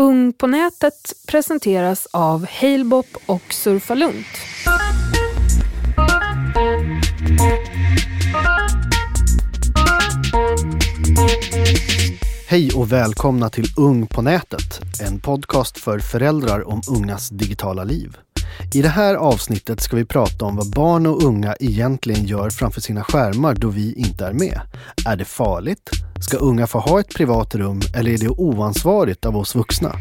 Ung på nätet presenteras av Heilbop och Surfalunt. Hej och välkomna till Ung på nätet, en podcast för föräldrar om ungas digitala liv. I det här avsnittet ska vi prata om vad barn och unga egentligen gör framför sina skärmar då vi inte är med. Är det farligt? Ska unga få ha ett privat rum eller är det oansvarigt av oss vuxna?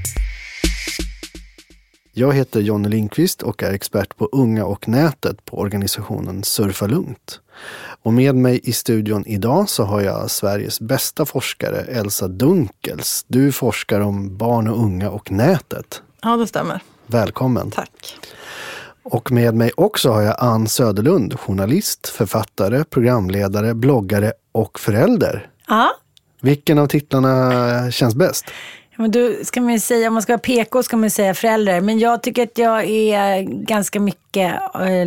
Jag heter Jonny Lindqvist och är expert på unga och nätet på organisationen Surfa lugnt. Och med mig i studion idag så har jag Sveriges bästa forskare Elsa Dunkels. Du forskar om barn och unga och nätet. Ja, det stämmer. Välkommen. Tack. Och med mig också har jag Ann Söderlund, journalist, författare, programledare, bloggare och förälder. Ja. Vilken av titlarna känns bäst? Ja, men du, ska man säga, om man ska vara PK ska man säga förälder. Men jag tycker att jag är ganska mycket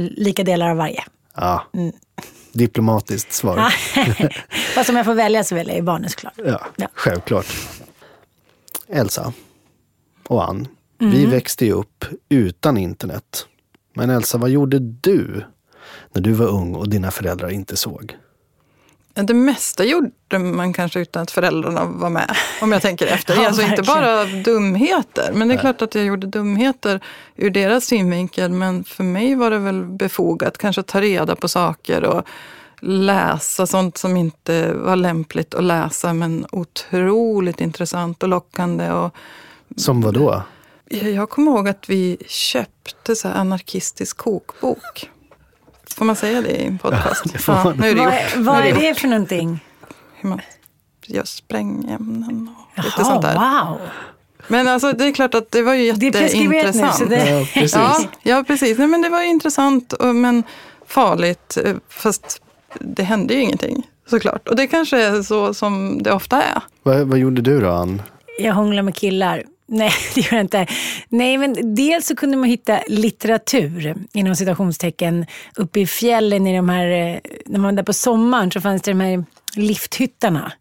lika delar av varje. Ja, diplomatiskt svar. Fast om jag får välja så väljer jag barnen såklart. Ja, självklart. Elsa och Ann. Vi växte ju upp utan internet. Men Elsa, vad gjorde du när du var ung och dina föräldrar inte såg? Det mesta gjorde man kanske utan att föräldrarna var med, om jag tänker efter. Ja, alltså verkligen. Inte bara dumheter, men det är klart att jag gjorde dumheter ur deras synvinkel. Men för mig var det väl befogat kanske att ta reda på saker och läsa sånt som inte var lämpligt att läsa. Men otroligt intressant och lockande. Och som vad då? Jag kommer ihåg att vi köpte så här anarkistisk kokbok. Får man säga det i en podcast? Ja, det får man. Vad är det för någonting? Hur man gör sprängämnen och lite sånt där. Wow! Men alltså det är klart att det var ju jätteintressant. Det är preskriberat nu, så det... Ja, precis. Nej, men det var ju intressant men farligt. Fast det hände ju ingenting, såklart. Och det kanske är så som det ofta är. Vad gjorde du då, Ann? Jag hånglade med killar. Nej, det gör jag inte. Nej, men dels så kunde man hitta litteratur inom citationstecken uppe i fjällen i de här, när man var där på sommaren så fanns det de här lifthyttarna.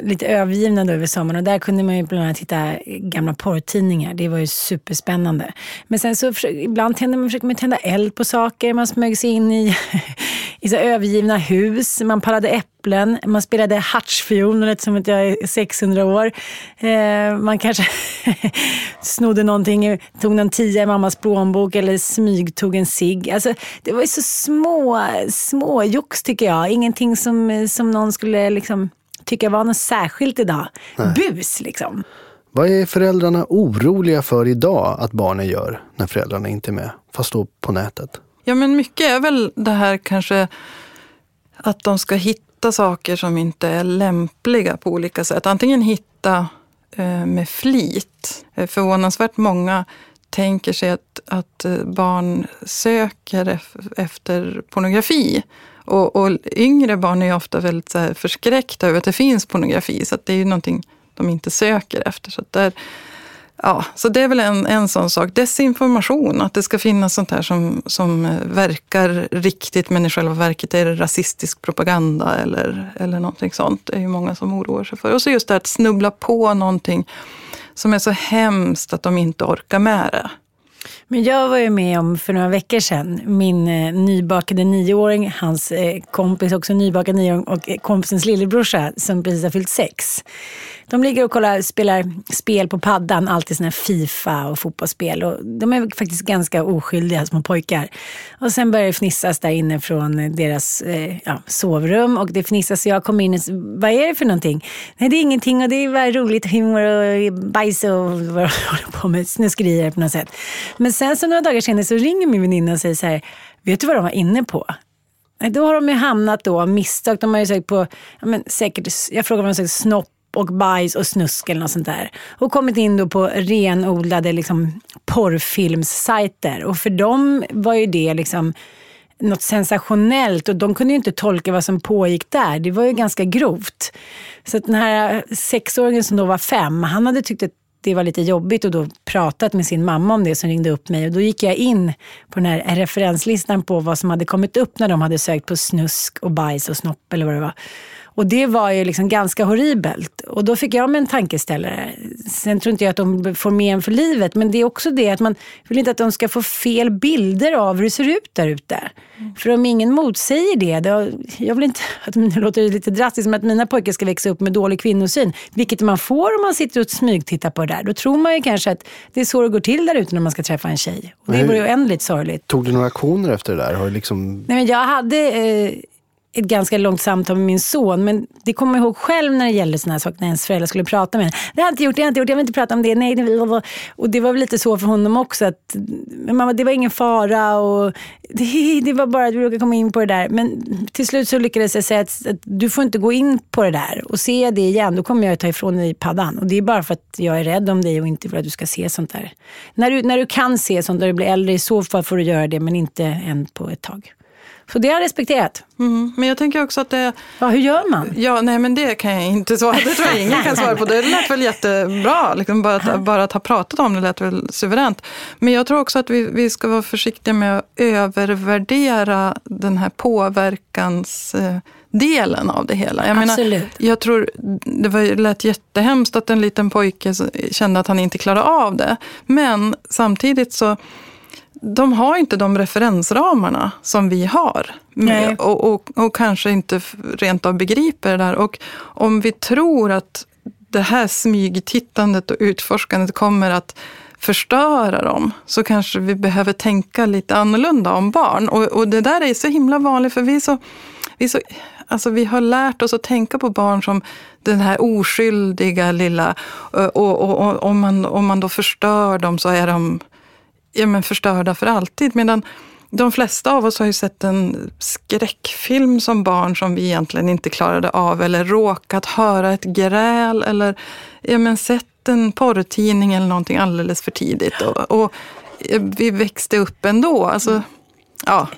Lite övergivna då över sommaren och där kunde man ju bland annat hitta gamla porrtidningar. Det var ju superspännande. Men sen så ibland försökte man tända eld på saker, man smög sig in i så övergivna hus, man pallade äpplen, man spelade hartsfiolen som att jag är 600 år. Man kanske snodde någonting, tog någon 10 i mammas plånbok eller smyg tog en cigg. Alltså det var ju så små jox tycker jag. Ingenting som någon skulle liksom tycka var något särskilt idag. Nej. Bus liksom. Vad är föräldrarna oroliga för idag att barnen gör när föräldrarna inte är med fast då på nätet? Ja, men mycket är väl det här kanske att de ska hitta saker som inte är lämpliga på olika sätt. Antingen hitta med flit. Förvånansvärt många tänker sig att barn söker efter pornografi. Och yngre barn är ju ofta väldigt så här förskräckta över att det finns pornografi. Så att det är ju någonting de inte söker efter. Så att där... Ja, så det är väl en sån sak. Desinformation, att det ska finnas sånt här som verkar riktigt men i själva verket är det rasistisk propaganda eller någonting sånt. Det är ju många som oroar sig för. Och så just det att snubbla på någonting som är så hemskt att de inte orkar med det. Men jag var ju med om för några veckor sedan min nybakade 9-åring, hans kompis också nybakade 9-åring och kompisens lillebrorsa som precis har fyllt 6. De ligger och kollar, spelar spel på paddan, alltid såna här FIFA och fotbollsspel och de är faktiskt ganska oskyldiga små pojkar. Och sen börjar det fnissas där inne från deras sovrum och det fnissas så jag kommer in och vad är det för någonting? Nej, det är ingenting och det är bara roligt humor och bajs och vad de håller på med, snuskerier på något sätt. Men sen så några dagar senare så ringer min väninna och säger så här, vet du vad de var inne på? Då har de ju hamnat då, misstag, de har ju sökt på, jag frågar om de sökt snopp och bajs och snusk eller något sånt där. Och kommit in då på renodlade liksom porrfilmssajter. Och för dem var ju det liksom något sensationellt och de kunde ju inte tolka vad som pågick där. Det var ju ganska grovt. Så att den här 6-åringen som då var 5, han hade tyckt att det var lite jobbigt och då pratat med sin mamma om det som ringde upp mig. Och då gick jag in på den här referenslistan på vad som hade kommit upp när de hade sökt på snusk och bajs och snopp eller vad det var. Och det var ju liksom ganska horribelt. Och då fick jag mig en tankeställare. Sen tror inte jag att de får med en för livet. Men det är också det att man vill inte att de ska få fel bilder av hur det ser ut där ute. Mm. För om ingen motsäger det. Då, jag vill inte, det låter lite drastiskt som att mina pojkar ska växa upp med dålig kvinnosyn. Vilket man får om man sitter och smygtittar på det där. Då tror man ju kanske att det är så det går till där ute när man ska träffa en tjej. Och det vore ju oändligt sorgligt. Tog du några aktioner efter det där? Har du liksom... Nej, men jag hade... ett ganska långt samtal med min son, men det kommer jag ihåg själv när det gällde såna här saker, när ens föräldrar skulle prata med henne. Det har jag inte gjort, jag vill inte prata om det, nej. Och det var väl lite så för honom också, att mamma, det var ingen fara, och det var bara att vi råkade komma in på det där. Men till slut så lyckades jag säga att du får inte gå in på det där, och se det igen, då kommer jag ta ifrån dig paddan. Och det är bara för att jag är rädd om dig och inte för att du ska se sånt där. När du kan se sånt där du blir äldre, i så fall får du göra det, men inte än på ett tag. Så det har jag respekterat. Mm. Men jag tänker också att det... Ja, hur gör man? Ja, nej, men det kan jag inte svara. Det tror jag ingen kan svara på. Det lät väl jättebra. Liksom, bara att ha pratat om det lät väl suveränt. Men jag tror också att vi ska vara försiktiga med att övervärdera den här påverkansdelen av det hela. Jag absolut. Menar, jag tror det lät jättehemskt att en liten pojke kände att han inte klarade av det. Men samtidigt så... De har inte de referensramarna som vi har med, och kanske inte rent av begriper det där. Och om vi tror att det här smygtittandet och utforskandet kommer att förstöra dem, så kanske vi behöver tänka lite annorlunda om barn. Och det där är så himla vanligt, för vi är så alltså vi har lärt oss att tänka på barn som den här oskyldiga lilla, och om man då förstör dem så är de... Ja, men förstörda för alltid, medan de flesta av oss har ju sett en skräckfilm som barn som vi egentligen inte klarade av, eller råkat höra ett gräl, eller ja, men sett en porrtidning eller någonting alldeles för tidigt, och vi växte upp ändå, alltså ja.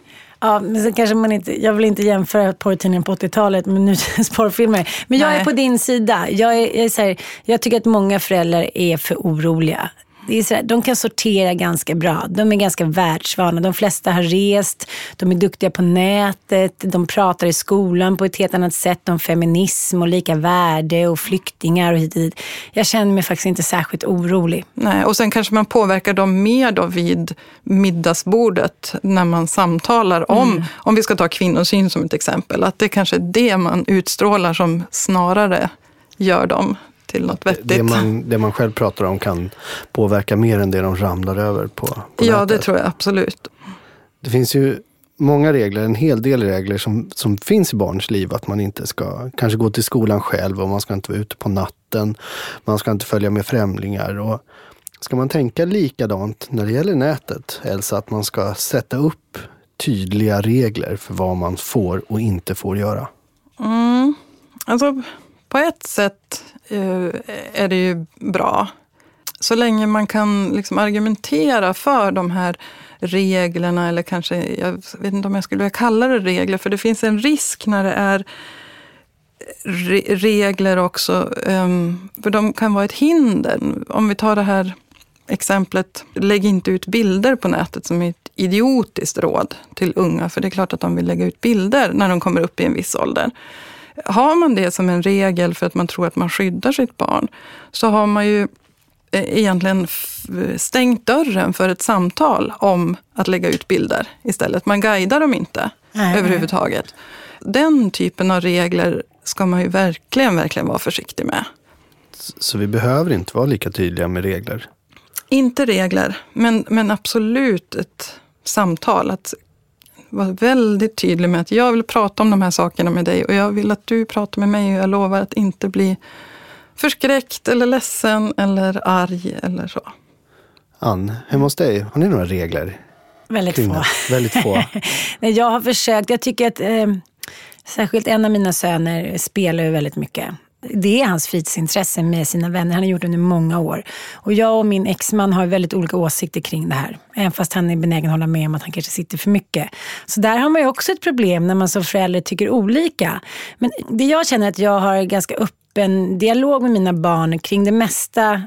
Ja, men sen kanske man inte, jag vill inte jämföra porrtidningen på 80-talet med nutidens porrfilmer. Men jag är på din sida. Jag är så här, jag tycker att många föräldrar är för oroliga. Det är så här, de kan sortera ganska bra. De är ganska världsvana. De flesta har rest. De är duktiga på nätet. De pratar i skolan på ett helt annat sätt om feminism och lika värde och flyktingar och hit. Jag känner mig faktiskt inte särskilt orolig. Nej, och sen kanske man påverkar dem mer då vid middagsbordet när man samtalar om vi ska ta kvinnosyn som ett exempel. Att det kanske är det man utstrålar som snarare gör dem. Det man själv pratar om kan påverka mer än det de ramlar över på ja, nätet. Det tror jag absolut. Det finns ju många regler, en hel del regler som finns i barns liv, att man inte ska kanske gå till skolan själv, och man ska inte vara ute på natten, man ska inte följa med främlingar. Och ska man tänka likadant när det gäller nätet, Elsa, att man ska sätta upp tydliga regler för vad man får och inte får göra? Alltså... På ett sätt är det ju bra. Så länge man kan liksom argumentera för de här reglerna, eller kanske, jag vet inte om jag skulle vilja kalla det regler, för det finns en risk när det är regler också, för de kan vara ett hinder. Om vi tar det här exemplet, lägg inte ut bilder på nätet, som är ett idiotiskt råd till unga, för det är klart att de vill lägga ut bilder när de kommer upp i en viss ålder. Har man det som en regel för att man tror att man skyddar sitt barn, så har man ju egentligen stängt dörren för ett samtal om att lägga ut bilder istället. Man guidar dem inte överhuvudtaget. Den typen av regler ska man ju verkligen, verkligen vara försiktig med. Så vi behöver inte vara lika tydliga med regler? Inte regler, men absolut ett samtal, att var väldigt tydlig med att jag vill prata om de här sakerna med dig, och jag vill att du pratar med mig, och jag lovar att inte bli förskräckt eller ledsen eller arg eller så. Ann, hur måste jag? Har ni några regler? Väldigt få. Nej, jag har försökt. Jag tycker att särskilt en av mina söner spelar ju väldigt mycket. Det är hans fritidsintresse med sina vänner. Han har gjort det under många år. Och jag och min exman har väldigt olika åsikter kring det här. Även fast han är benägen att hålla med om att han kanske sitter för mycket. Så där har man ju också ett problem när man som förälder tycker olika. Men det jag känner att jag har ganska öppen dialog med mina barn kring det mesta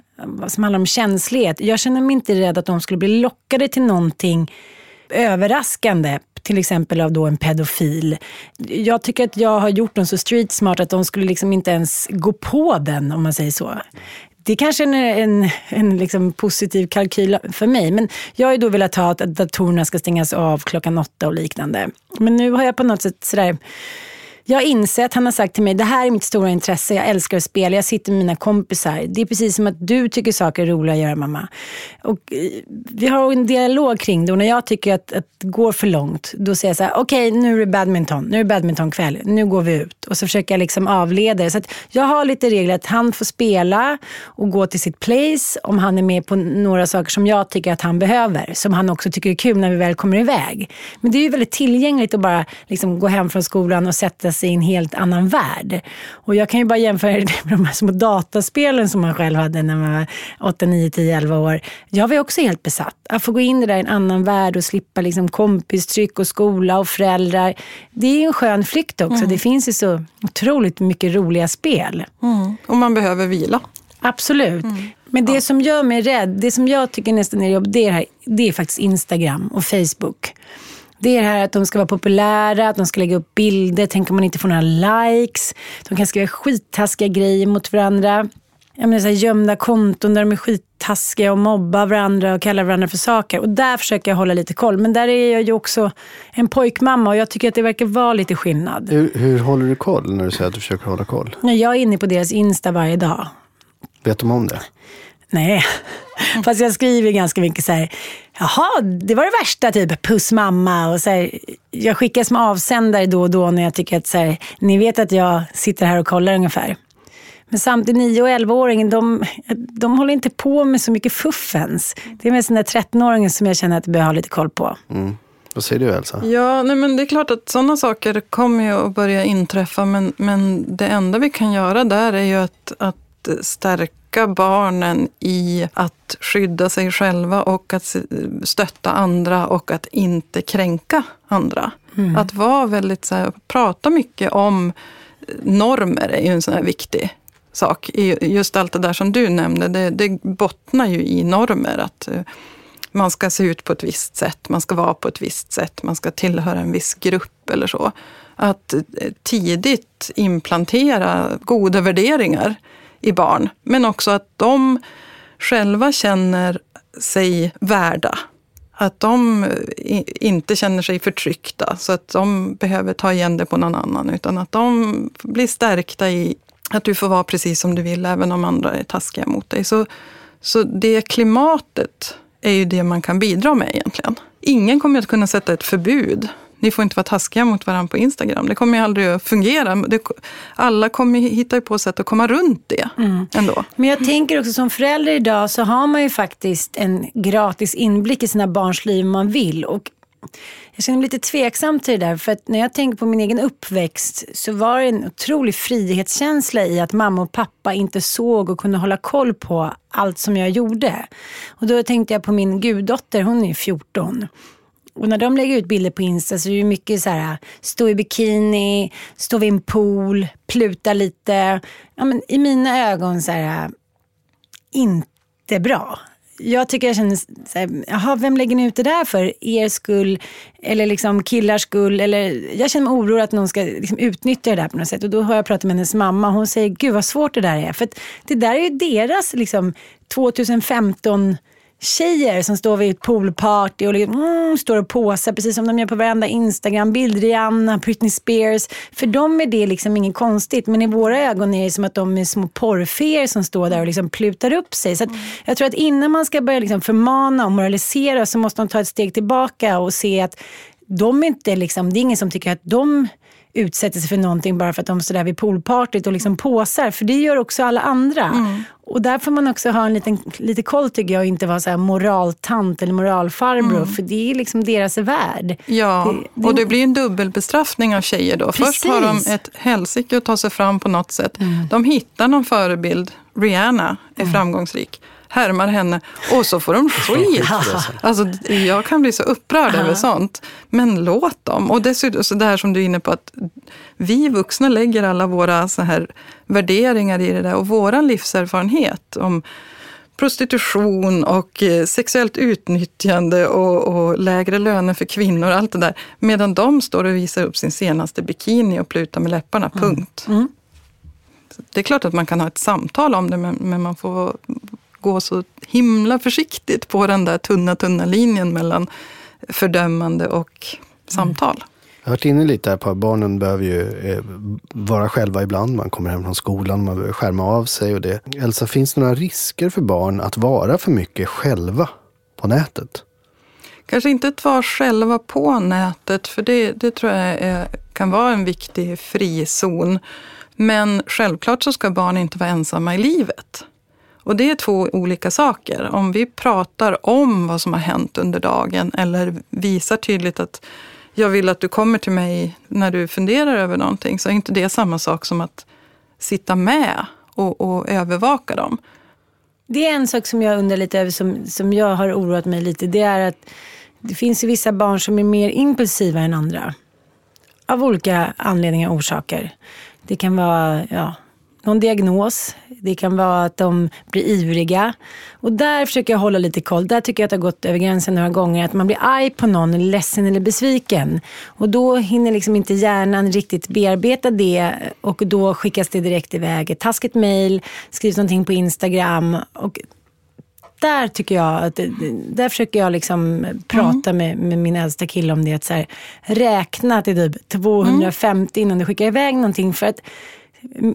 som handlar om känslighet. Jag känner mig inte rädd att de skulle bli lockade till någonting överraskande, till exempel av då en pedofil. Jag tycker att jag har gjort dem så street smart att de skulle liksom inte ens gå på den, om man säger så. Det är kanske en liksom positiv kalkyl för mig. Men jag har ju då velat ha att datorerna ska stängas av 20:00 och liknande. Men nu har jag på något sätt sådär... Jag inser att han har sagt till mig, det här är mitt stora intresse, jag älskar att spela, jag sitter med mina kompisar. Det är precis som att du tycker saker är roliga att göra, mamma. Och vi har en dialog kring det, och när jag tycker att det går för långt, då säger jag så här, okej, nu är det badminton, nu är det badmintonkväll, nu går vi ut. Och så försöker jag liksom avleda det. Så att jag har lite regler att han får spela och gå till sitt place om han är med på några saker som jag tycker att han behöver, som han också tycker är kul när vi väl kommer iväg. Men det är ju väldigt tillgängligt att bara liksom gå hem från skolan och sätta sig i en helt annan värld. Och jag kan ju bara jämföra det med de här små dataspelen som man själv hade när man var 8, 9, 10, 11 år. Jag var ju också helt besatt. Att få gå in där i en annan värld och slippa liksom kompistryck och skola och föräldrar. Det är ju en skön flykt också. Mm. Det finns ju så otroligt mycket roliga spel. Mm. Och man behöver vila. Absolut. Mm. Men det som gör mig rädd, det som jag tycker nästan är jobb, det är faktiskt Instagram och Facebook. Det är det här att de ska vara populära, att de ska lägga upp bilder, tänker man inte får några likes. De kan skriva skittaskiga grejer mot varandra. Jag menar så här gömda konton där de är skittaskiga och mobbar varandra och kallar varandra för saker. Och där försöker jag hålla lite koll. Men där är jag ju också en pojkmamma och jag tycker att det verkar vara lite skillnad. Hur håller du koll när du säger att du försöker hålla koll? Jag är inne på deras Insta varje dag. Vet de om det? Nej, fast jag skriver ganska mycket så här, jaha, det var det värsta, typ puss mamma, och så här, jag skickar som avsändare då och då när jag tycker att så här, ni vet att jag sitter här och kollar ungefär. Men samtidigt 9- och 11-åringen, de håller inte på med så mycket fuffens. Det är mest den där 13-åringen som jag känner att jag behöver ha lite koll på. Mm. Vad säger du, Elsa? Ja, nej, men det är klart att sådana saker kommer ju att börja inträffa, men det enda vi kan göra där är ju att stärka barnen i att skydda sig själva och att stötta andra och att inte kränka andra. Mm. Att vara väldigt så här, prata mycket om normer är ju en sån här viktig sak. Just allt det där som du nämnde, det bottnar ju i normer, att man ska se ut på ett visst sätt, man ska vara på ett visst sätt, man ska tillhöra en viss grupp eller så. Att tidigt implantera goda värderingar i barn, men också att de själva känner sig värda. Att de inte känner sig förtryckta, så att de behöver ta igen det på någon annan, utan att de blir stärkta i att du får vara precis som du vill, även om andra är taskiga mot dig. Så det klimatet är ju det man kan bidra med egentligen. Ingen kommer att kunna sätta ett förbud. Ni får inte vara taskiga mot varandra på Instagram. Det kommer ju aldrig att fungera. Alla kommer hitta på sätt att komma runt det ändå. Men jag tänker också som förälder idag så har man ju faktiskt en gratis inblick i sina barns liv om man vill. Och jag känner mig lite tveksam till det där, för att när jag tänker på min egen uppväxt så var det en otrolig frihetskänsla i att mamma och pappa inte såg och kunde hålla koll på allt som jag gjorde. Och då tänkte jag på min guddotter, hon är 14. Och när de lägger ut bilder på Insta så är det mycket så här, stå i bikini, stå vid en pool, pluta lite. Ja, men i mina ögon så här, inte bra. Jag tycker jag känner så här, jaha, vem lägger ni ut det där för? Er skull eller liksom killars skull? Eller, jag känner mig orolig att någon ska liksom utnyttja det där på något sätt. Och då har jag pratat med hennes mamma. Hon säger, gud vad svårt det där är. För att det där är ju deras liksom 2015 tjejer som står vid ett poolparty och står och påsar precis som de gör på varenda Instagram-bild, Rihanna, Britney Spears. För dem är det liksom inget konstigt, men i våra ögon är det som att de är små porrfer som står där och liksom plutar upp sig. Så att jag tror att innan man ska börja liksom förmana och moralisera så måste de ta ett steg tillbaka och se att de inte liksom, det är ingen som tycker att de utsätter sig för någonting bara för att de står där vid poolpartyt och liksom påsar, för det gör också alla andra. Och där får man också ha en lite koll tycker jag, och inte vara så här moraltant eller moralfarbror, för det är liksom deras värld. Ja, och det blir en dubbelbestraffning av tjejer då. Precis. Först har de ett hälsike att ta sig fram på något sätt. De hittar någon förebild, Rihanna är framgångsrik, härmar henne, och så får de skit. Alltså, jag kan bli så upprörd över sånt. Men låt dem. Och dessutom, så det här som du är inne på, att vi vuxna lägger alla våra så här värderingar i det där och våran livserfarenhet om prostitution och sexuellt utnyttjande och lägre löner för kvinnor, allt det där. Medan de står och visar upp sin senaste bikini och plutar med läpparna, punkt. Mm. Mm. Det är klart att man kan ha ett samtal om det, men man får gå så himla försiktigt på den där tunna linjen mellan fördömande och samtal. Mm. Jag har varit inne lite här på att barnen behöver ju vara själva ibland. Man kommer hem från skolan, man behöver skärma av sig och det. Elsa, finns det några risker för barn att vara för mycket själva på nätet? Kanske inte att vara själva på nätet, för det tror jag kan vara en viktig frizon. Men självklart så ska barn inte vara ensamma i livet. Och det är två olika saker. Om vi pratar om vad som har hänt under dagen eller visar tydligt att jag vill att du kommer till mig när du funderar över någonting, så är inte det samma sak som att sitta med och övervaka dem. Det är en sak som jag undrar lite över, som jag har oroat mig lite. Det är att det finns vissa barn som är mer impulsiva än andra. Av olika anledningar och orsaker. Det kan vara någon diagnos. Det kan vara att de blir ivriga. Och där försöker jag hålla lite koll. Där tycker jag att det har gått över gränsen några gånger. Att man blir arg på någon, eller ledsen eller besviken. Och då hinner liksom inte hjärnan riktigt bearbeta det. Och då skickas det direkt iväg. Ett taskigt mejl, skrivs någonting på Instagram. Och där tycker jag att, där försöker jag liksom prata med min äldsta kille om det. Att så här, räkna till typ 250 innan du skickar iväg någonting. För att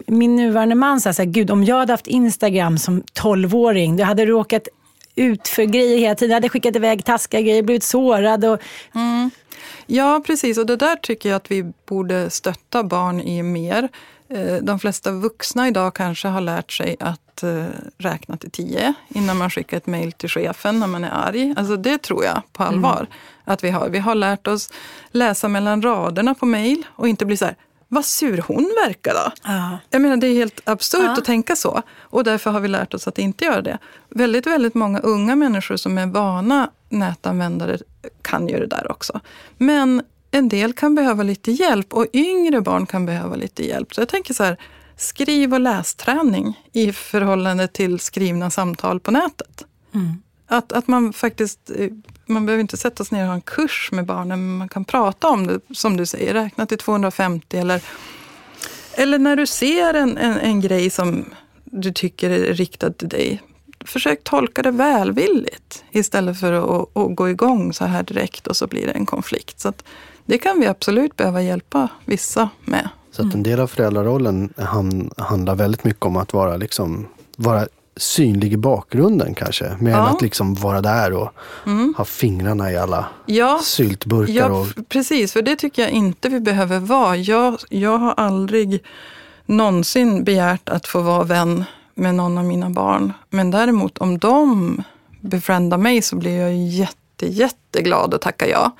min nuvarande man sa såhär, gud, om jag hade haft Instagram som 12-åring, då hade råkat ut för grejer hela tiden, jag hade skickat iväg taskiga grejer, blivit sårad och... Mm. Ja, precis, och det där tycker jag att vi borde stötta barn i mer. De flesta vuxna idag kanske har lärt sig att räkna till 10 innan man skickar ett mejl till chefen när man är arg. Alltså det tror jag på allvar att vi har. Vi har lärt oss läsa mellan raderna på mejl och inte bli så här, vad sur hon verkar då? Jag menar, det är helt absurt att tänka så. Och därför har vi lärt oss att inte göra det. Väldigt, väldigt många unga människor som är vana nätanvändare kan göra det där också. Men en del kan behöva lite hjälp. Och yngre barn kan behöva lite hjälp. Så jag tänker så här, skriv- och lästräning i förhållande till skrivna samtal på nätet. Mm. Att man faktiskt, man behöver inte sätta sig ner och ha en kurs med barnen, men man kan prata om det, som du säger, räkna till 250 eller när du ser en grej som du tycker är riktad till dig, försök tolka det välvilligt istället för att gå igång så här direkt och så blir det en konflikt. Så att det kan vi absolut behöva hjälpa vissa med. Så att en del av föräldrarollen handlar väldigt mycket om att vara liksom, vara synlig i bakgrunden kanske, men att liksom vara där och ha fingrarna i alla syltburkar. Ja, och... precis, för det tycker jag inte vi behöver vara. Jag har aldrig någonsin begärt att få vara vän med någon av mina barn, men däremot om de befrändar mig så blir jag jätteglad och tackar ja.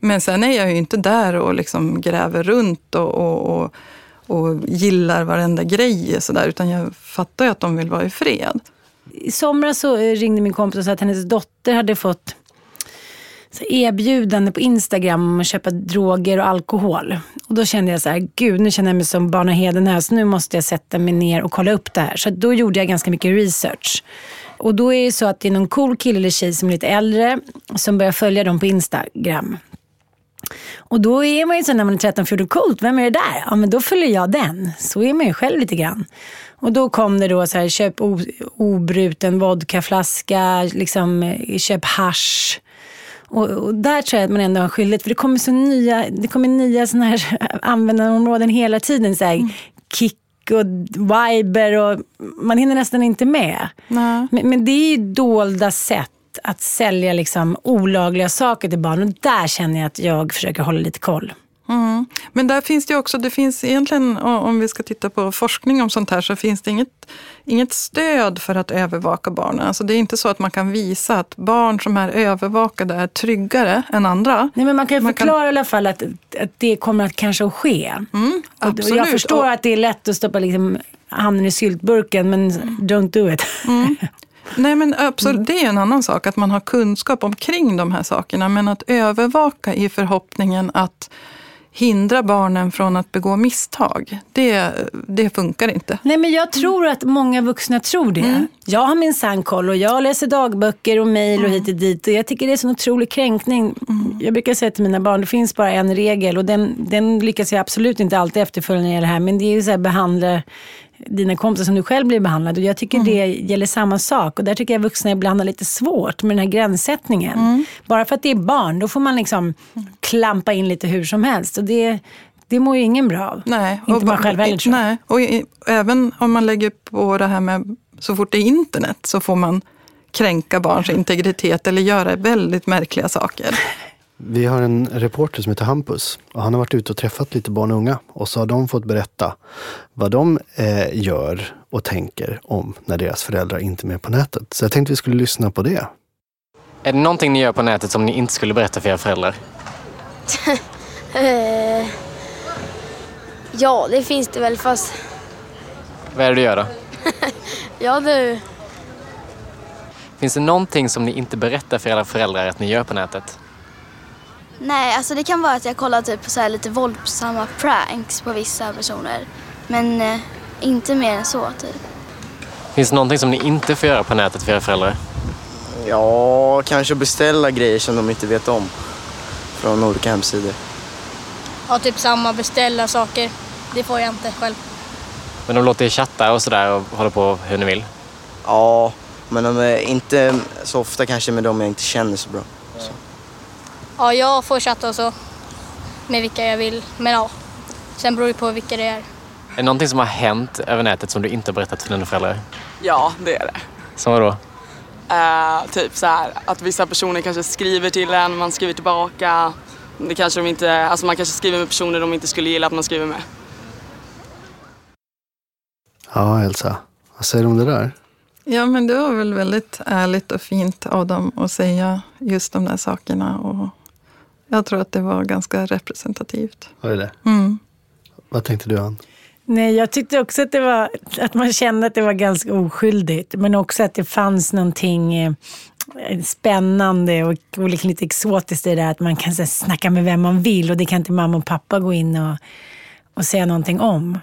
Men sen är jag ju inte där och liksom gräver runt och gillar varenda grej så där, utan jag fattar ju att de vill vara i fred. I somras så ringde min kompis och sa att hennes dotter hade fått erbjudande på Instagram om att köpa droger och alkohol. Och då kände jag så här, gud, nu känner jag mig som barn och hedenhös, nu måste jag sätta mig ner och kolla upp det här. Så då gjorde jag ganska mycket research. Och då är det så att det är någon cool kille eller tjej som är lite äldre som börjar följa dem på Instagram. Och då är man ju så, när man är 13-14, coolt, vem är det där? Ja, men då följer jag den. Så är man ju själv lite grann. Och då kom det då så här, köp obruten vodkaflaska, liksom, köp hasch. Och där tror jag att man ändå har skyldighet, för det kommer så nya såna här användarområden hela tiden. Så här, kick och viber, och man hinner nästan inte med. Men det är ju dolda sätt att sälja liksom olagliga saker till barn, och där känner jag att jag försöker hålla lite koll. Mm. Men där finns det också, det finns egentligen, om vi ska titta på forskning om sånt här, så finns det inget stöd för att övervaka barnen. Alltså det är inte så att man kan visa att barn som är övervakade är tryggare än andra. Nej, men man kan förklara i alla fall att det kommer att kanske ske. Mm, absolut. Och jag förstår att det är lätt att stoppa liksom handen i syltburken, men don't do it. Mm. Nej, men absolut, det är en annan sak att man har kunskap omkring de här sakerna, men att övervaka i förhoppningen att hindra barnen från att begå misstag. Det funkar inte. Nej, men jag tror att många vuxna tror det. Mm. Jag har min sankoll och jag läser dagböcker och mejl och hit och dit. Och jag tycker det är en otrolig kränkning. Mm. Jag brukar säga till mina barn, det finns bara en regel. Och den lyckas jag absolut inte alltid efterfölja när det gäller det här. Men det är ju så här, behandla dina kompisar som du själv blir behandlad. Och jag tycker det gäller samma sak. Och där tycker jag vuxna ibland har lite svårt med den här gränssättningen. Mm. Bara för att det är barn, då får man liksom klampa in lite hur som helst. Och det mår ju ingen bra av. Nej. Inte man själv heller, tror jag. Nej. Och även om man lägger på det här med, så fort det är internet så får man kränka barns integritet eller göra väldigt märkliga saker. Vi har en reporter som heter Hampus och han har varit ute och träffat lite barn och unga och så har de fått berätta vad de gör och tänker om när deras föräldrar inte är med på nätet. Så jag tänkte vi skulle lyssna på det. Är det någonting ni gör på nätet som ni inte skulle berätta för era föräldrar? Ja, det finns det väl, fast... Vad är det du gör då? Ja, du... Finns det någonting som ni inte berättar för era föräldrar att ni gör på nätet? Nej, alltså det kan vara att jag kollar typ på så här lite våldsamma pranks på vissa personer. Men inte mer än så typ. Finns det någonting som ni inte får göra på nätet för era föräldrar? Ja, kanske beställa grejer som de inte vet om. Från olika hemsidor. Ja, typ samma, beställa saker. Det får jag inte själv. Men de låter er chatta och sådär och håller på hur ni vill? Ja, men de är inte så ofta kanske med dem jag inte känner så bra. Så. Ja, jag får chatta och så med vilka jag vill. Men ja, sen beror det på vilka det är. Är det någonting som har hänt över nätet som du inte har berättat för dina föräldrar? Ja, det är det. Som vadå? Typ så här, att vissa personer kanske skriver till en, man skriver tillbaka. Det kanske de inte, alltså man kanske skriver med personer de inte skulle gilla att man skriver med. Ja, Elsa. Vad säger du om det där? Ja, men det var väl väldigt ärligt och fint av dem att säga just de där sakerna. Och jag tror att det var ganska representativt. Var det det? Mm. Vad tänkte du, Ann? Nej, jag tyckte också att det var, att man kände att det var ganska oskyldigt. Men också att det fanns någonting spännande och lite exotiskt i det där. Att man kan så, snacka med vem man vill och det kan inte mamma och pappa gå in och säga någonting om.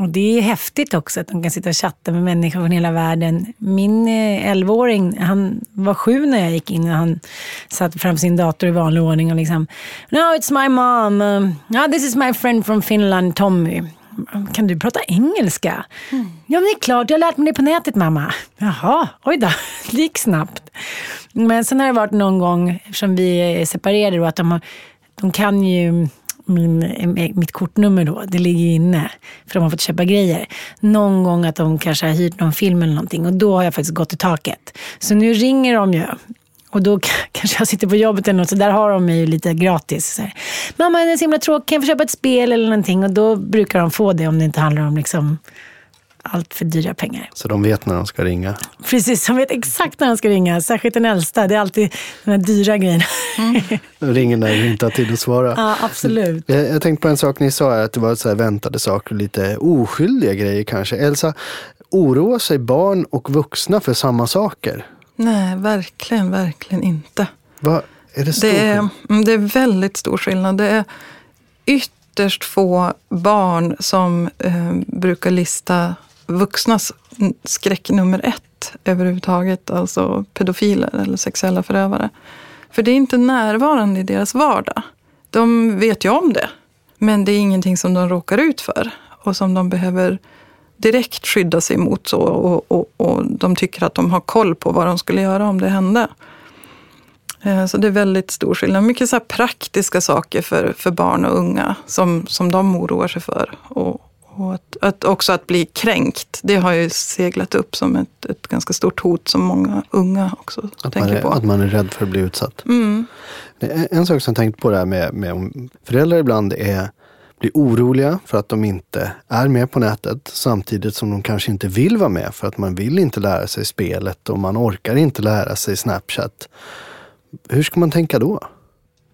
Och det är häftigt också att de kan sitta och chatta med människor från hela världen. Min 11-åring, han var 7 när jag gick in och han satt fram sin dator i vanlig ordning och liksom "No, it's my mom. This is my friend from Finland, Tommy." Kan du prata engelska? Mm. Ja, men det är klart, jag har lärt mig det på nätet, mamma. Jaha, oj då, det gick snabbt. Men sen har det varit någon gång som vi är separerade och att de kan ju... mitt kortnummer då, det ligger ju inne för de har fått köpa grejer någon gång, att de kanske har hyrt någon film eller någonting och då har jag faktiskt gått i taket, så nu ringer de ju och då kanske jag sitter på jobbet eller något, så där har de mig ju lite gratis så här, mamma det är så himla tråkigt, kan jag få köpa ett spel eller någonting, och då brukar de få det om det inte handlar om liksom allt för dyra pengar. Så de vet när de ska ringa? Precis, de vet exakt när de ska ringa. Särskilt den äldsta, det är alltid de här dyra grejerna. Mm. De ringer när de inte har tid att svara. Ja, absolut. Jag tänkte på en sak ni sa, att det var så här väntade saker, lite oskyldiga grejer kanske. Elsa, oroar sig barn och vuxna för samma saker? Nej, verkligen, verkligen inte. Va? Är det stor skillnad? Det är väldigt stor skillnad. Det är ytterst få barn som brukar lista vuxnas skräck nummer 1 överhuvudtaget, alltså pedofiler eller sexuella förövare. För det är inte närvarande i deras vardag. De vet ju om det, men det är ingenting som de råkar ut för och som de behöver direkt skydda sig emot så, och de tycker att de har koll på vad de skulle göra om det hände. Så det är väldigt stor skillnad. Mycket så här praktiska saker för barn och unga som de oroar sig för, och att också att bli kränkt, det har ju seglat upp som ett ganska stort hot som många unga också tänker på. Att man är rädd för att bli utsatt. Mm. En sak som jag tänkt på det här med om föräldrar ibland blir oroliga för att de inte är med på nätet, samtidigt som de kanske inte vill vara med för att man vill inte lära sig spelet och man orkar inte lära sig Snapchat. Hur ska man tänka då?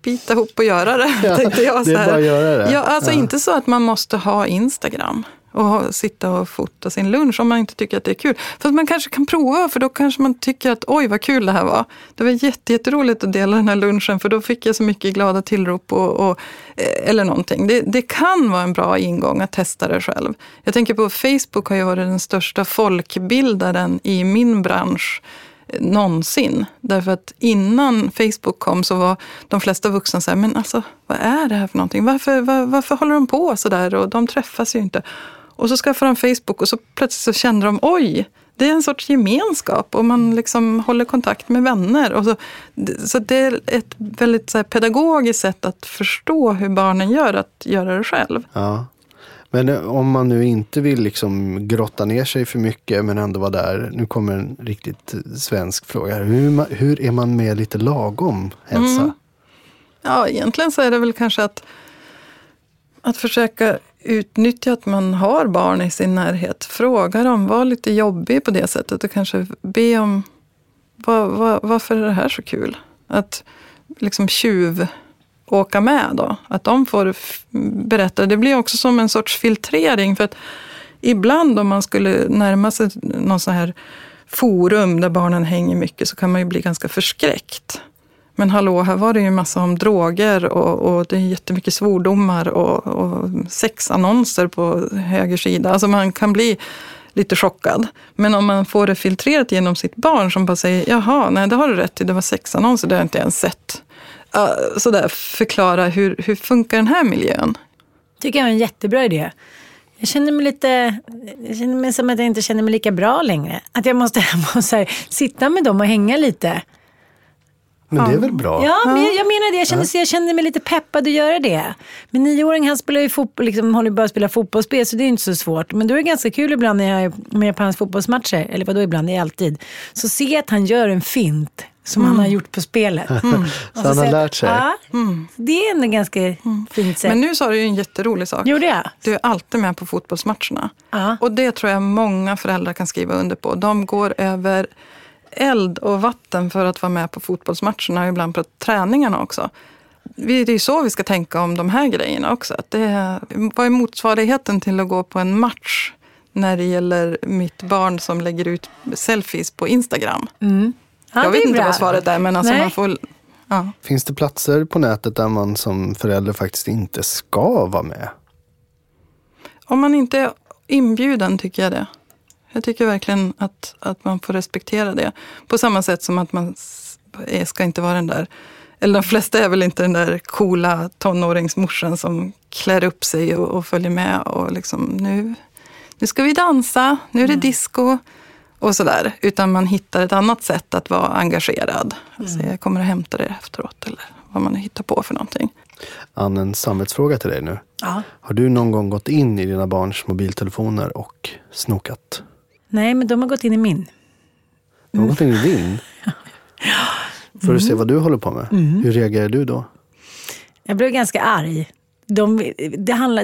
bita ihop och göra det, tänkte jag. Det är bara att göra det. Ja, alltså inte så att man måste ha Instagram och sitta och fota sin lunch om man inte tycker att det är kul. För att man kanske kan prova, för då kanske man tycker att oj vad kul det här var. Det var jätteroligt att dela den här lunchen, för då fick jag så mycket glada tillrop och eller någonting. Det kan vara en bra ingång att testa det själv. Jag tänker på Facebook har ju varit den största folkbildaren i min bransch någonsin. Därför att innan Facebook kom så var de flesta vuxna så här, men alltså vad är det här för någonting? Varför håller de på så där? Och de träffas ju inte. Och så skaffar de Facebook och så plötsligt så känner de, oj, det är en sorts gemenskap och man liksom håller kontakt med vänner. Och så det är ett väldigt så här pedagogiskt sätt att förstå hur barnen gör, att göra det själv. Ja. Men om man nu inte vill liksom grotta ner sig för mycket men ändå vara där. Nu kommer en riktigt svensk fråga. Hur är man med lite lagom hälsa? Mm. Ja, egentligen så är det väl kanske att försöka utnyttja att man har barn i sin närhet. Fråga dem, var lite jobbig på det sättet och kanske be om varför är det här så kul? Att liksom åka med då. Att de får berätta. Det blir också som en sorts filtrering, för att ibland om man skulle närma sig någon sån här forum där barnen hänger mycket så kan man ju bli ganska förskräckt. Men hallå, här var det ju en massa om droger och det är jättemycket svordomar och sexannonser på höger sida. Alltså man kan bli lite chockad. Men om man får det filtrerat genom sitt barn som bara säger, jaha, nej det har du rätt i, det var sexannonser, det har jag inte ens sett. Sådär, förklara hur funkar den här miljön? Tycker jag är en jättebra idé. Jag känner mig som att jag inte känner mig lika bra längre. Att jag måste sitta med dem och hänga lite. Men det är väl bra? Ja, men jag menar det. Jag känner mig lite peppad att göra det. Men 9-åring, han spelar ju fotboll, liksom, håller bara att spela fotbollsspel, så det är inte så svårt. Men då är det ganska kul ibland när jag är med på hans fotbollsmatcher. Eller vadå ibland, det är alltid. Så se att han gör en fint som han har gjort på spelet. Så han har lärt sig. Ja, det är ändå ganska fint sätt. Men nu sa du ju en jätterolig sak. Jo, det är. Du är alltid med på fotbollsmatcherna. Och det tror jag många föräldrar kan skriva under på. De går över eld och vatten för att vara med på fotbollsmatcherna och ibland på träningarna också. Det är ju så vi ska tänka om de här grejerna också. Att vad är motsvarigheten till att gå på en match när det gäller mitt barn som lägger ut selfies på Instagram? Ja, jag vet inte vad svaret är, men alltså man får... Ja. Finns det platser på nätet där man som förälder faktiskt inte ska vara med? Om man inte är inbjuden tycker jag det. Jag tycker verkligen att man får respektera det. På samma sätt som att man ska inte vara den där... Eller de flesta är väl inte den där coola tonåringsmorsan som klär upp sig och följer med. Och liksom, nu ska vi dansa, nu är det disco... Och sådär, utan man hittar ett annat sätt att vara engagerad. Alltså, jag kommer att hämta det efteråt eller vad man hittar på för någonting. Ann, en samvetsfråga till dig nu. Ja. Har du någon gång gått in i dina barns mobiltelefoner och snokat? Nej, men de har gått in i min. De har gått in i din? För att se vad du håller på med. Hur reagerar du då? Jag blev ganska arg.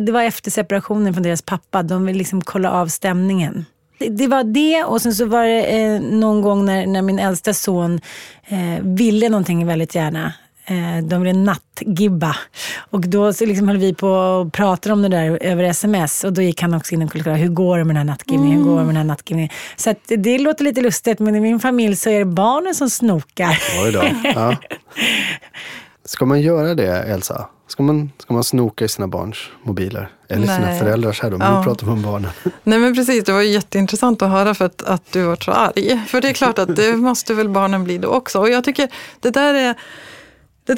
Det var efter separationen från deras pappa. De vill liksom kolla av stämningen. Det var det, och sen så var det någon gång när min äldsta son ville någonting väldigt gärna. De ville nattgibba. Och då så liksom höll vi på och pratade om det där över sms. Och då gick han också in och kollade, hur går det med den här nattgivningen? Hur går det med den här nattgivningen? Så att det låter lite lustigt, men i min familj så är det barnen som snokar. Oj då, ja. Ska man göra det, Elsa? Ska man snoka i sina barns mobiler? Eller sina föräldrars här då? Men nu pratar vi om barnen. Nej, men precis. Det var ju jätteintressant att höra för att du var så arg. För det är klart att det måste väl barnen bli då också. Och jag tycker det där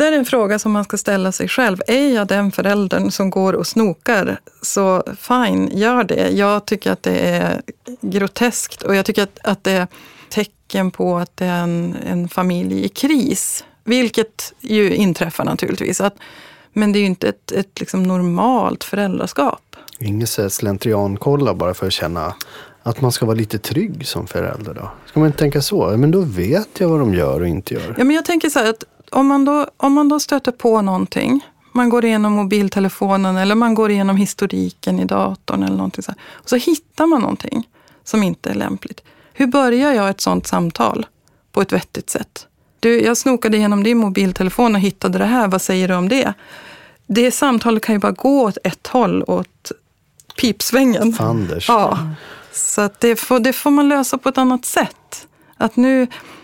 är en fråga som man ska ställa sig själv. Är jag den föräldern som går och snokar, så fine, gör det. Jag tycker att det är groteskt. Och jag tycker att det är tecken på att det är en familj i kris. Vilket ju inträffar naturligtvis. Men det är ju inte ett liksom normalt föräldraskap. Ingen slentriankolla bara för att känna att man ska vara lite trygg som förälder då. Ska man inte tänka så? Men då vet jag vad de gör och inte gör. Ja, men jag tänker så här att om man då stöter på någonting, man går igenom mobiltelefonen eller man går igenom historiken i datorn eller någonting så här, och så hittar man någonting som inte är lämpligt. Hur börjar jag ett sånt samtal på ett vettigt sätt? Du, jag snokade igenom din mobiltelefon och hittade det här. Vad säger du om det? Det samtalet kan ju bara gå åt ett håll, åt pipsvängen. Anders. Ja, så att det får man lösa på ett annat sätt. Att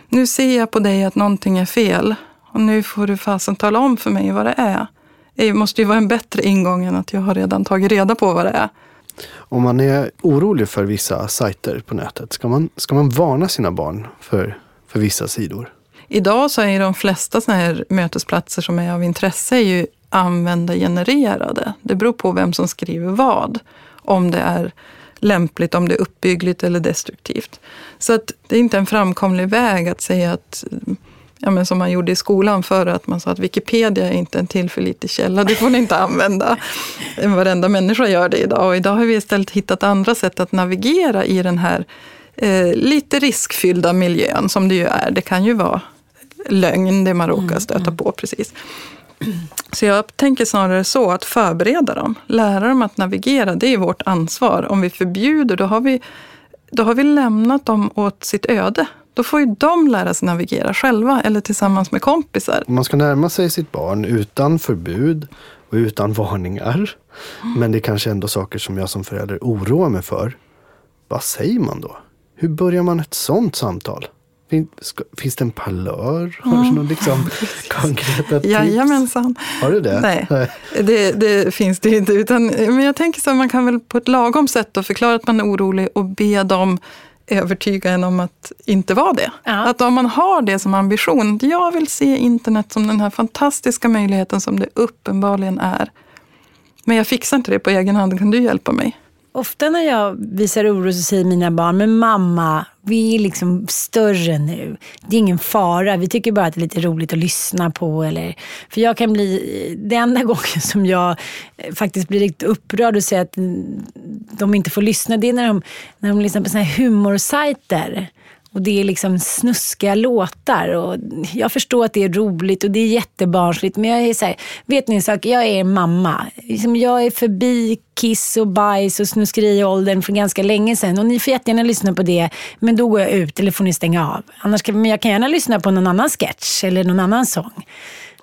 nu ser jag på dig att någonting är fel. Och nu får du fasen tala om för mig vad det är. Det måste ju vara en bättre ingång än att jag har redan tagit reda på vad det är. Om man är orolig för vissa sajter på nätet, ska man varna sina barn för vissa sidor? Idag så är de flesta såna här mötesplatser som är av intresse är ju användargenererade. Det beror på vem som skriver vad. Om det är lämpligt, om det är uppbyggligt eller destruktivt. Så att det är inte en framkomlig väg att säga att... Ja, men som man gjorde i skolan förr, att man sa att Wikipedia är inte en tillförlitlig källa, det får ni inte använda. Varenda människa gör det idag. Och idag har vi istället hittat andra sätt att navigera i den här lite riskfyllda miljön som det ju är. Det kan ju vara lögn det man råkar stöta på precis. Så jag tänker snarare så att förbereda dem, lära dem att navigera, det är vårt ansvar. Om vi förbjuder, då har vi lämnat dem åt sitt öde. Då får ju de lära sig navigera själva eller tillsammans med kompisar. Man ska närma sig sitt barn utan förbud och utan varningar. Men det är kanske ändå saker som jag som förälder oroar mig för. Vad säger man då? Hur börjar man ett sånt samtal? Finns det en parlör? Har du någon liksom konkreta tips? Jajamensan. Har du det? Nej. Det finns det inte. Utan, men jag tänker så att man kan väl på ett lagom sätt då förklara att man är orolig och be dem övertyga en om att inte vara det. Ja. Att om man har det som ambition, jag vill se internet som den här fantastiska möjligheten som det uppenbarligen är. Men jag fixar inte det på egen hand, kan du hjälpa mig? Ofta när jag visar oro så säger mina barn, men mamma, vi är liksom större nu. Det är ingen fara, vi tycker bara att det är lite roligt att lyssna på. Eller, för jag kan bli, det enda gången som jag faktiskt blir riktigt upprörd och säger att de inte får lyssna, det är när de lyssnar på såna här humorsajter. Och det är liksom snuskiga låtar och jag förstår att det är roligt och det är jättebarnsligt. Men jag är så här, vet ni en sak, jag är mamma. Jag är förbi kiss och bajs och snuskeri i åldern för ganska länge sedan. Och ni får jättegärna lyssna på det, men då går jag ut eller får ni stänga av. Men jag kan gärna lyssna på någon annan sketch eller någon annan sång.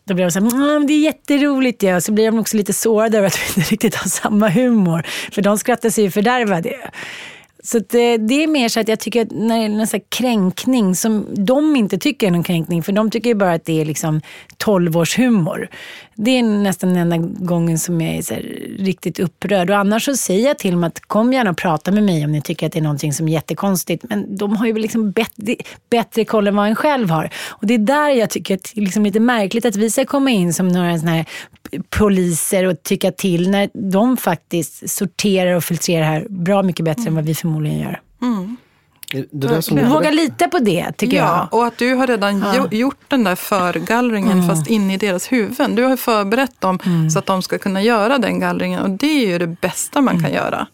Då blir de så här, det är jätteroligt. Ja. Så blir de också lite sårade över att vi inte riktigt har samma humor. För de skrattar sig ju fördärvade. Så det är mer så att jag tycker att när det är en sån här kränkning som de inte tycker är någon kränkning, för de tycker ju bara att det är liksom 12-årshumor. Det är nästan den enda gången som jag är så här riktigt upprörd. Och annars så säger jag till dem att kom gärna och prata med mig om ni tycker att det är någonting som är jättekonstigt. Men de har ju liksom bättre koll än vad en själv har. Och det är där jag tycker att det är liksom lite märkligt att vi ska komma in som några såna här poliser och tycka till när de faktiskt sorterar och filtrerar här bra mycket bättre än vad vi förmodligen gör. Mm. Våga lite på det tycker jag. Och att du har redan gjort den där förgallringen fast in i deras huvuden. Du har förberett dem så att de ska kunna göra den gallringen och det är ju det bästa man kan göra.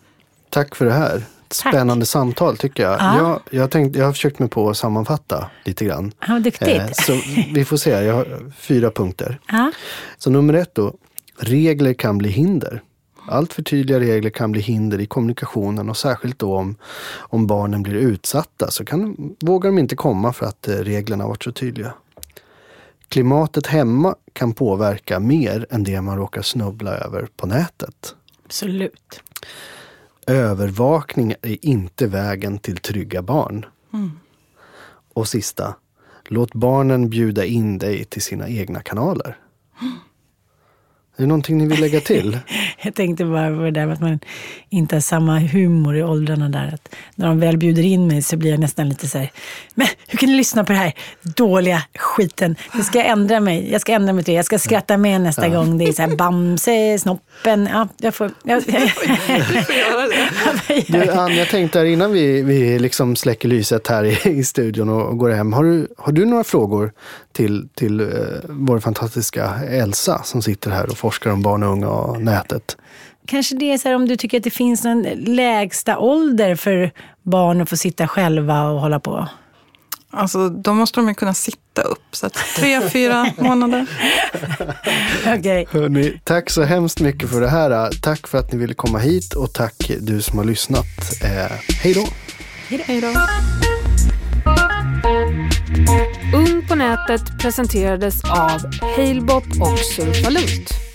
Tack för det här. Spännande samtal tycker jag. Ja. Jag har försökt mig på att sammanfatta lite grann. Ja, duktigt. Så vi får se, jag har 4 punkter. Ja. Så nummer 1 då, regler kan bli hinder. Allt för tydliga regler kan bli hinder i kommunikationen och särskilt då om barnen blir utsatta så vågar de inte komma för att reglerna har varit så tydliga. Klimatet hemma kan påverka mer än det man råkar snubbla över på nätet. Absolut. Övervakning är inte vägen till trygga barn. Mm. Och sista, låt barnen bjuda in dig till sina egna kanaler. Mm. Är det någonting ni vill lägga till? Jag tänkte bara på det där att man inte har samma humor i åldrarna där. Att när de väl bjuder in mig så blir jag nästan lite så här, men hur kan ni lyssna på det här dåliga skiten? Nu ska jag ändra mig. Jag ska ändra mig till det. Jag ska skratta med nästa gång. Det är så här Bamse, Snoppen. Ja, jag får göra det. Du, Ann, jag tänkte här innan vi liksom släcker lyset här i studion och går hem. Har du några frågor till vår fantastiska Elsa som sitter här och forskar om barn och unga och nätet? Kanske det är så här, om du tycker att det finns en lägsta ålder för barn att få sitta själva och hålla på. Alltså, då måste de ju kunna sitta upp. Så att 3-4 månader. Okej. Hörrni, tack så hemskt mycket för det här. Tack för att ni ville komma hit och tack du som har lyssnat. Hej då! Hej då! Ung på nätet presenterades av Heilbop och Surfalunt.